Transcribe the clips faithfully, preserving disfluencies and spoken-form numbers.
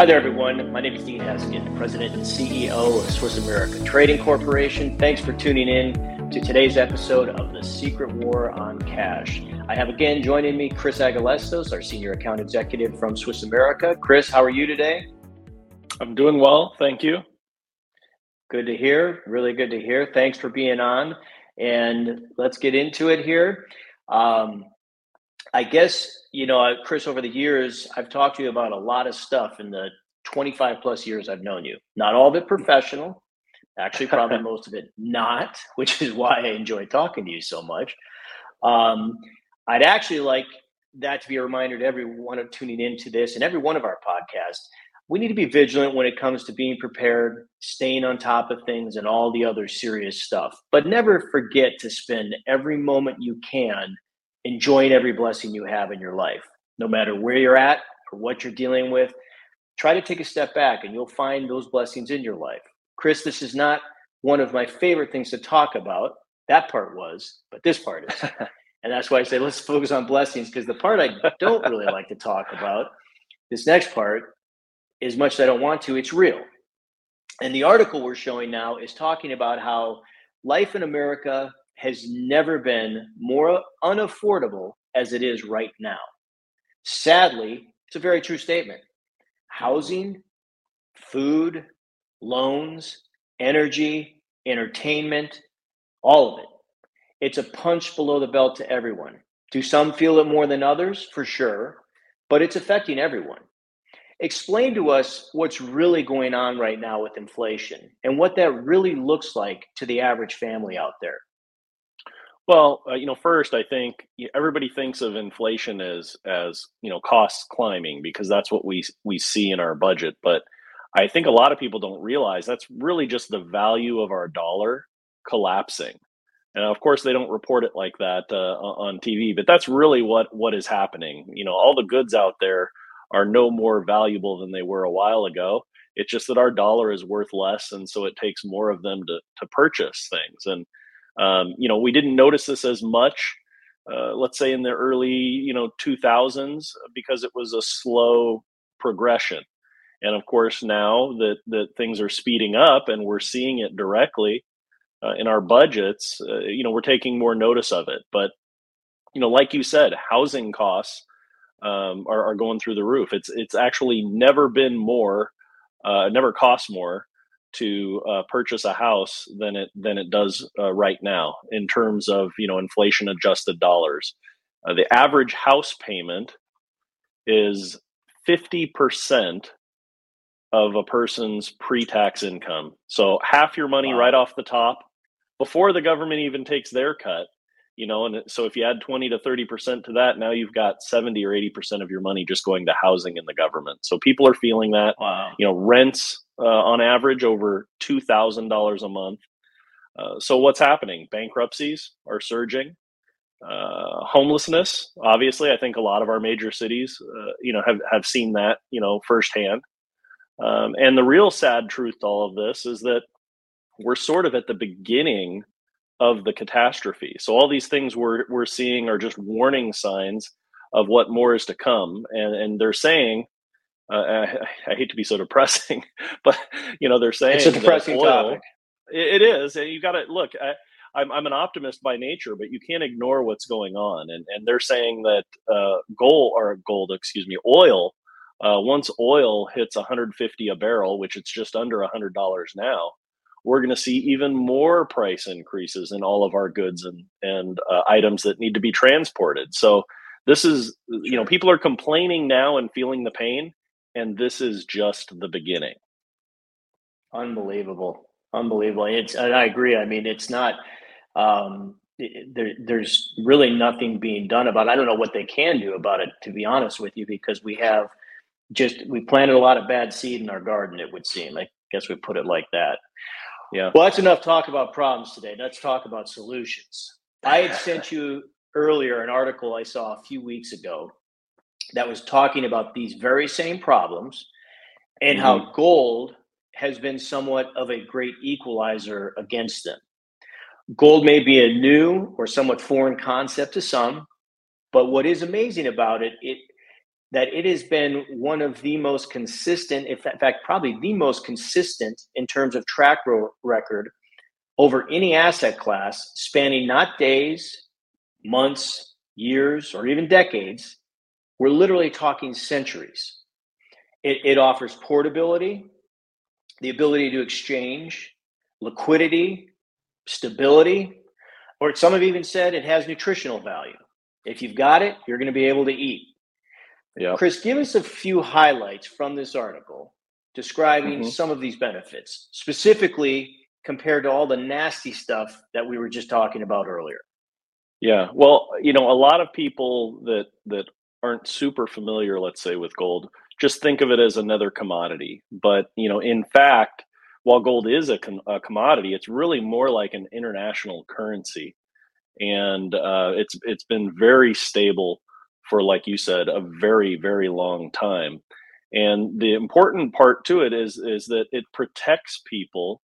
Hi there, everyone. My name is Dean Heskin, President and C E O of Swiss America Trading Corporation. Thanks for tuning in to today's episode of The Secret War on Cash. I have again joining me Chris Agelastos, our Senior Account Executive from Swiss America. Chris, how are you today? I'm doing well, thank you. Good to hear, really good to hear. Thanks for being on, and let's get into it here. Um, I guess, you know, Chris, over the years, I've talked to you about a lot of stuff in the twenty-five plus years I've known you. Not all of it professional, actually probably most of it not, which is why I enjoy talking to you so much. Um, I'd actually like that to be a reminder to everyone tuning into this and every one of our podcasts. We need to be vigilant when it comes to being prepared, staying on top of things, and all the other serious stuff. But never forget to spend every moment you can enjoying every blessing you have in your life, no matter where you're at or what you're dealing with. Try to take a step back and you'll find those blessings in your life. Chris, this is not one of my favorite things to talk about. That part was, but this part is. And that's why I say, let's focus on blessings, because the part I don't really like to talk about, this next part, as much as I don't want to, it's real. And the article we're showing now is talking about how life in America has never been more unaffordable as it is right now. Sadly, it's a very true statement. Housing, food, loans, energy, entertainment, all of it. It's a punch below the belt to everyone. Do some feel it more than others? For sure, but it's affecting everyone. Explain to us what's really going on right now with inflation and what that really looks like to the average family out there. Well, uh, you know, first, I think everybody thinks of inflation as, as you know, costs climbing, because that's what we we see in our budget. But I think a lot of people don't realize that's really just the value of our dollar collapsing. And of course, they don't report it like that uh, on T V, but that's really what what is happening. You know, all the goods out there are no more valuable than they were a while ago. It's just that our dollar is worth less, and so it takes more of them to to purchase things. And Um, you know, we didn't notice this as much, uh, let's say in the early, you know, two thousands, because it was a slow progression. And of course, now that, that things are speeding up and we're seeing it directly uh, in our budgets, uh, you know, we're taking more notice of it. But, you know, like you said, housing costs um, are, are going through the roof. It's it's actually never been more, uh, never cost more to uh, purchase a house than it than it does uh, right now in terms of, you know, inflation adjusted dollars. Uh, the average house payment is fifty percent of a person's pre-tax income. So half your money wow. right off the top before the government even takes their cut, you know, and so if you add twenty to thirty percent to that, now you've got seventy or eighty percent of your money just going to housing and the government. So people are feeling that, wow. you know, rents Uh, on average, over two thousand dollars a month. Uh, so what's happening? Bankruptcies are surging. Uh, homelessness, obviously, I think a lot of our major cities, uh, you know, have, have seen that, you know, firsthand. Um, and the real sad truth to all of this is that we're sort of at the beginning of the catastrophe. So all these things we're we're seeing are just warning signs of what more is to come. And, and they're saying, Uh, I, I hate to be so depressing, but you know, they're saying it's a depressing oil, topic. It, it is. And you got to look, I, I'm, I'm an optimist by nature, but you can't ignore what's going on. And, and they're saying that uh, gold or gold, excuse me, oil, uh, once oil hits one hundred fifty a barrel, which it's just under one hundred dollars now, we're going to see even more price increases in all of our goods and, and uh, items that need to be transported. So this is, you know, people are complaining now and feeling the pain. And this is just the beginning. Unbelievable. Unbelievable. It's, and I agree. I mean, it's not, um, it, there, there's really nothing being done about it. I don't know what they can do about it, to be honest with you, because we have just, we planted a lot of bad seed in our garden, it would seem. I guess we put it like that. Yeah. Well, that's enough talk about problems today. Let's talk about solutions. I had sent you earlier an article I saw a few weeks ago that was talking about these very same problems and mm-hmm. how gold has been somewhat of a great equalizer against them. Gold may be a new or somewhat foreign concept to some, but what is amazing about it, it that it has been one of the most consistent, if in fact, probably the most consistent in terms of track record over any asset class, spanning not days, months, years, or even decades. We're literally talking centuries. It, it offers portability, the ability to exchange, liquidity, stability, or some have even said it has nutritional value. If you've got it, you're going to be able to eat. Yeah. Chris, give us a few highlights from this article describing mm-hmm. some of these benefits, specifically compared to all the nasty stuff that we were just talking about earlier. Yeah, well, you know, a lot of people that that aren't super familiar, let's say, with gold, just think of it as another commodity. But, you know, in fact, while gold is a, com- a commodity, it's really more like an international currency. And uh, it's it's been very stable for, like you said, a very, very long time. And the important part to it is, is that it protects people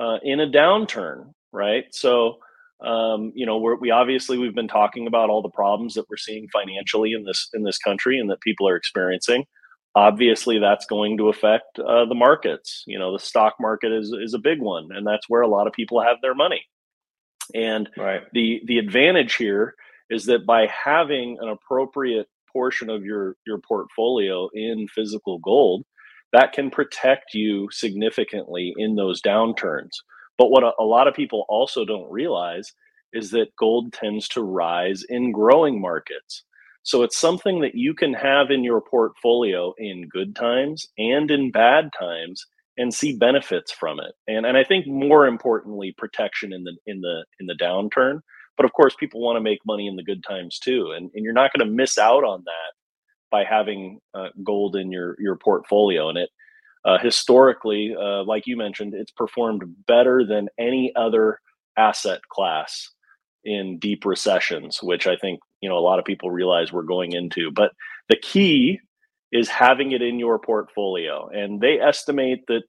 uh, in a downturn, right? So, um, you know, we're, we obviously, we've been talking about all the problems that we're seeing financially in this, in this country and that people are experiencing. Obviously, that's going to affect uh, the markets. You know, the stock market is is a big one, and that's where a lot of people have their money. And right. the the advantage here is that by having an appropriate portion of your, your portfolio in physical gold, that can protect you significantly in those downturns. But what a, a lot of people also don't realize is that gold tends to rise in growing markets. So it's something that you can have in your portfolio in good times and in bad times and see benefits from it. And and I think more importantly, protection in the in the in the downturn. But of course, people want to make money in the good times too. And, and you're not going to miss out on that by having uh, gold in your, your portfolio. And it uh, historically, uh, like you mentioned, it's performed better than any other asset class in deep recessions, which I think, you know, a lot of people realize we're going into. But the key is having it in your portfolio. And they estimate that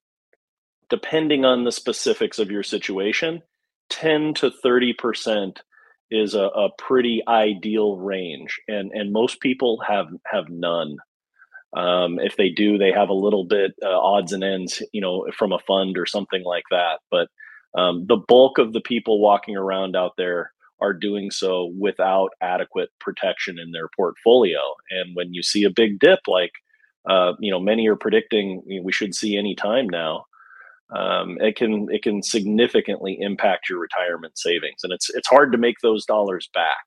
depending on the specifics of your situation, ten to thirty percent is a, a pretty ideal range. And and most people have, have none. Um, if they do, they have a little bit uh, odds and ends, you know, from a fund or something like that. But um, the bulk of the people walking around out there are doing so without adequate protection in their portfolio. And when you see a big dip, like, uh, you know, many are predicting we should see any time now, Um, it can it can significantly impact your retirement savings, and it's it's hard to make those dollars back.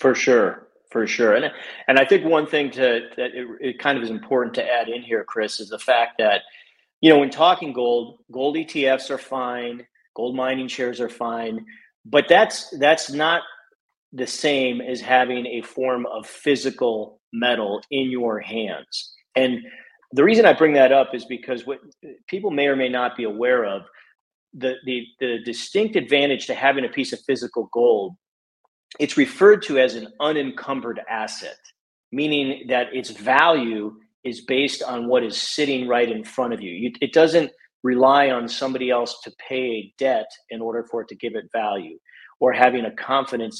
For sure, for sure, and and I think one thing to that it, it kind of is important to add in here, Chris, is the fact that, you know, when talking gold, gold E T Fs are fine, gold mining shares are fine, but that's that's not the same as having a form of physical metal in your hands. And the reason I bring that up is because what people may or may not be aware of, the, the the distinct advantage to having a piece of physical gold, it's referred to as an unencumbered asset, meaning that its value is based on what is sitting right in front of you. you it doesn't rely on somebody else to pay a debt in order for it to give it value, or having a confidence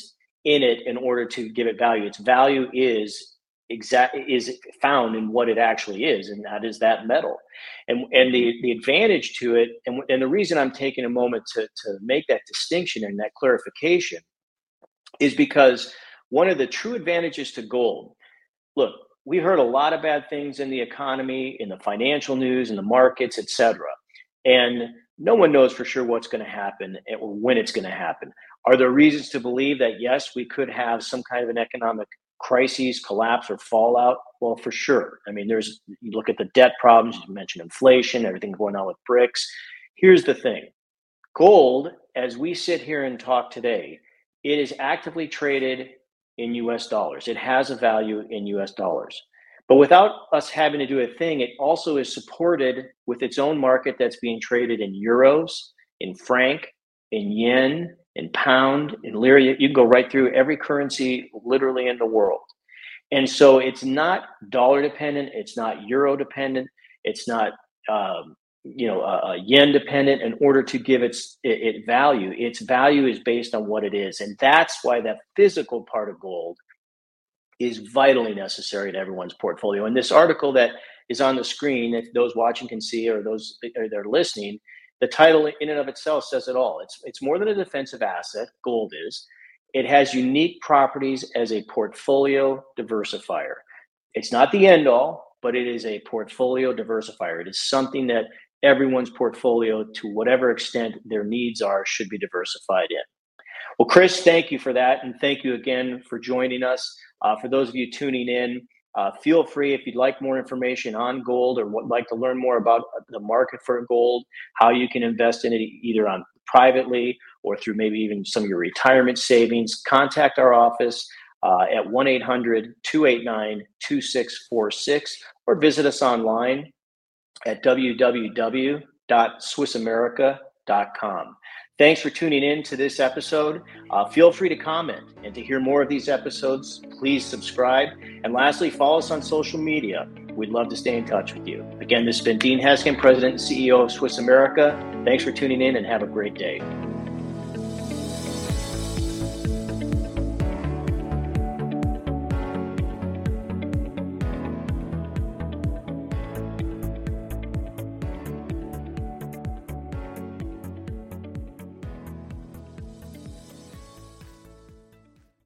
in it in order to give it value. Its value is exact is found in what it actually is, and that is that metal. And and the, the advantage to it, and, and the reason I'm taking a moment to, to make that distinction and that clarification is because one of the true advantages to gold, look, we heard a lot of bad things in the economy, in the financial news, in the markets, et cetera. And no one knows for sure what's going to happen or when it's going to happen. Are there reasons to believe that, yes, we could have some kind of an economic crises, collapse, or fallout? Well, for sure. I mean, there's, you look at the debt problems, you mentioned inflation, everything going on with BRICS. Here's the thing. Gold, as we sit here and talk today, it is actively traded in U S dollars. It has a value in U S dollars. But without us having to do a thing, it also is supported with its own market that's being traded in euros, in franc, in yen, in pound, in lira. You can go right through every currency literally in the world. And so it's not dollar dependent, it's not euro dependent, it's not um, you know uh, yen dependent in order to give its it, it value. Its value is based on what it is. And that's why that physical part of gold is vitally necessary to everyone's portfolio. And this article that is on the screen, if those watching can see or those or they're listening, the title in and of itself says it all. It's it's more than a defensive asset, gold is. It has unique properties as a portfolio diversifier. It's not the end all, but it is a portfolio diversifier. It is something that everyone's portfolio, to whatever extent their needs are, should be diversified in. Well, Chris, thank you for that. And thank you again for joining us. Uh, for those of you tuning in, uh, feel free, if you'd like more information on gold or would like to learn more about the market for gold, how you can invest in it either on privately or through maybe even some of your retirement savings, contact our office uh, at one eight hundred two eight nine two six four six or visit us online at w w w dot swiss america dot com. Thanks for tuning in to this episode. Uh, feel free to comment, and to hear more of these episodes, please subscribe. And lastly, follow us on social media. We'd love to stay in touch with you. Again, this has been Dean Heskin, President and C E O of Swiss America. Thanks for tuning in and have a great day.